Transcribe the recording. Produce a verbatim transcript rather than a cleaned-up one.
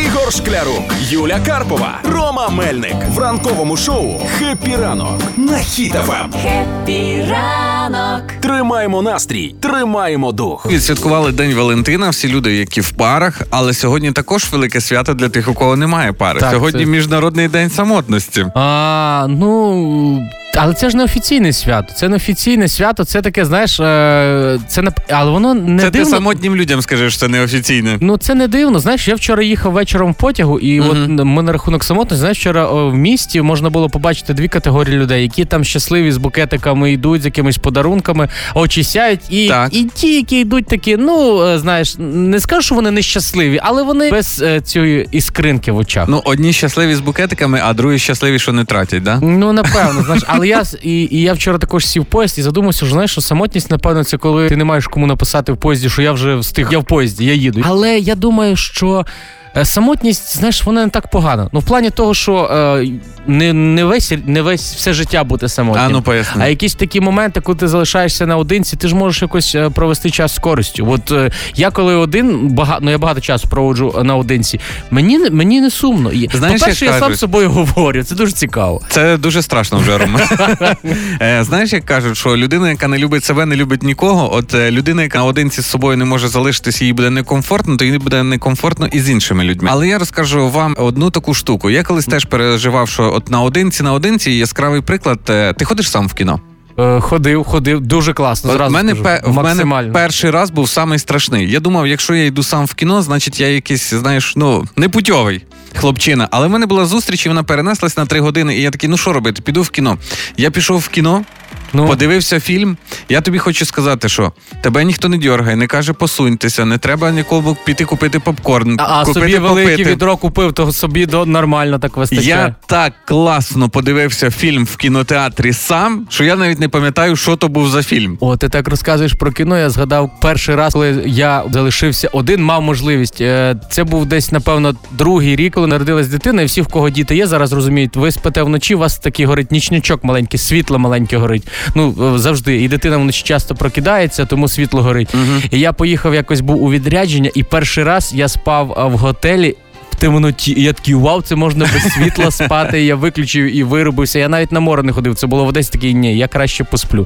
Ігор Шклярук, Юля Карпова, Рома Мельник в ранковому шоу «Хеппі ранок» на ХіТФМ. Хеппі ранок. Тримаємо настрій, тримаємо дух. Відсвяткували День Валентина, всі люди, які в парах, але сьогодні також велике свято для тих, у кого немає пари. Так, сьогодні це... Міжнародний день самотності. А, ну... Але це ж не офіційне свято, це не офіційне свято, це таке, знаєш, це не... але воно не це дивно. Це ти самотнім людям скажеш, що це не офіційне. Ну, це не дивно, знаєш, я вчора їхав вечором в потягу, і uh-huh. от ми на рахунок самотності, знаєш, вчора в місті можна було побачити дві категорії людей, які там щасливі з букетиками йдуть, з якимись подарунками, очі сяють, і, і ті, які йдуть такі, ну, знаєш, не скажу, що вони нещасливі, але вони без е, цієї іскринки в очах. Ну, одні щасливі з букетиками, а другі щасливі, що не тратять, да? Ну, напевно, знаєш, але Я і, і я вчора також сів в поїзд і задумався, що, знаєш, що самотність, напевно, це коли ти не маєш кому написати в поїзді, що я вже встиг, я в поїзді, я їду. Але я думаю, що самотність, знаєш, вона не так погана. Ну, в плані того, що е, не, не, весь, не весь все життя бути самотнім. А, ну, поясни. А якісь такі моменти, коли ти залишаєшся наодинці, ти ж можеш якось провести час з користю. От е, я коли один, бага, ну, я багато часу проводжу наодинці, мені, мені не сумно. Знаєш, по-перше, я кажуть, сам з собою говорю, це дуже цікаво. Це дуже страшно вже, Рома. Знаєш, як кажуть, що людина, яка не любить себе, не любить нікого, от людина, яка наодинці з собою не може залишитись, їй буде некомфортно, то їй буде некомфортно і з іншими людьми. Але я розкажу вам одну таку штуку. Я колись теж переживав, що от наодинці, наодинці, яскравий приклад. Ти ходиш сам в кіно? Ходив, ходив. Дуже класно. Зразу мене скажу, пе- в мене перший раз був самий страшний. Я думав, якщо я йду сам в кіно, значить я якийсь, знаєш, ну, непутьовий хлопчина. Але в мене була зустріч, і вона перенеслась на три години, і я такий, ну що робити, піду в кіно. Я пішов в кіно, ну, подивився фільм. Я тобі хочу сказати, що тебе ніхто не дьоргає, не каже посуньтеся, не треба нікому піти купити попкорн. А купити, собі велике відро купив, то собі нормально так вистачає. Я так класно подивився фільм в кінотеатрі сам, що я навіть не пам'ятаю, що то був за фільм. О, ти так розказуєш про кіно, я згадав перший раз, коли я залишився один, мав можливість. Це був десь, напевно, другий рік, коли народилась дитина, і всі, в кого діти є, зараз розуміють, ви спите вночі, у вас такий горить нічничок маленький, світло маленьке горить. Ну, завжди. І дитина вночі часто прокидається, тому світло горить. Угу. І я поїхав, якось був у відрядження, і перший раз я спав в готелі в темноті. І я такий, вау, це можна без світла спати. Я виключив і вирубився. Я навіть на море не ходив. Це було в Одесі, такий, ні, я краще посплю.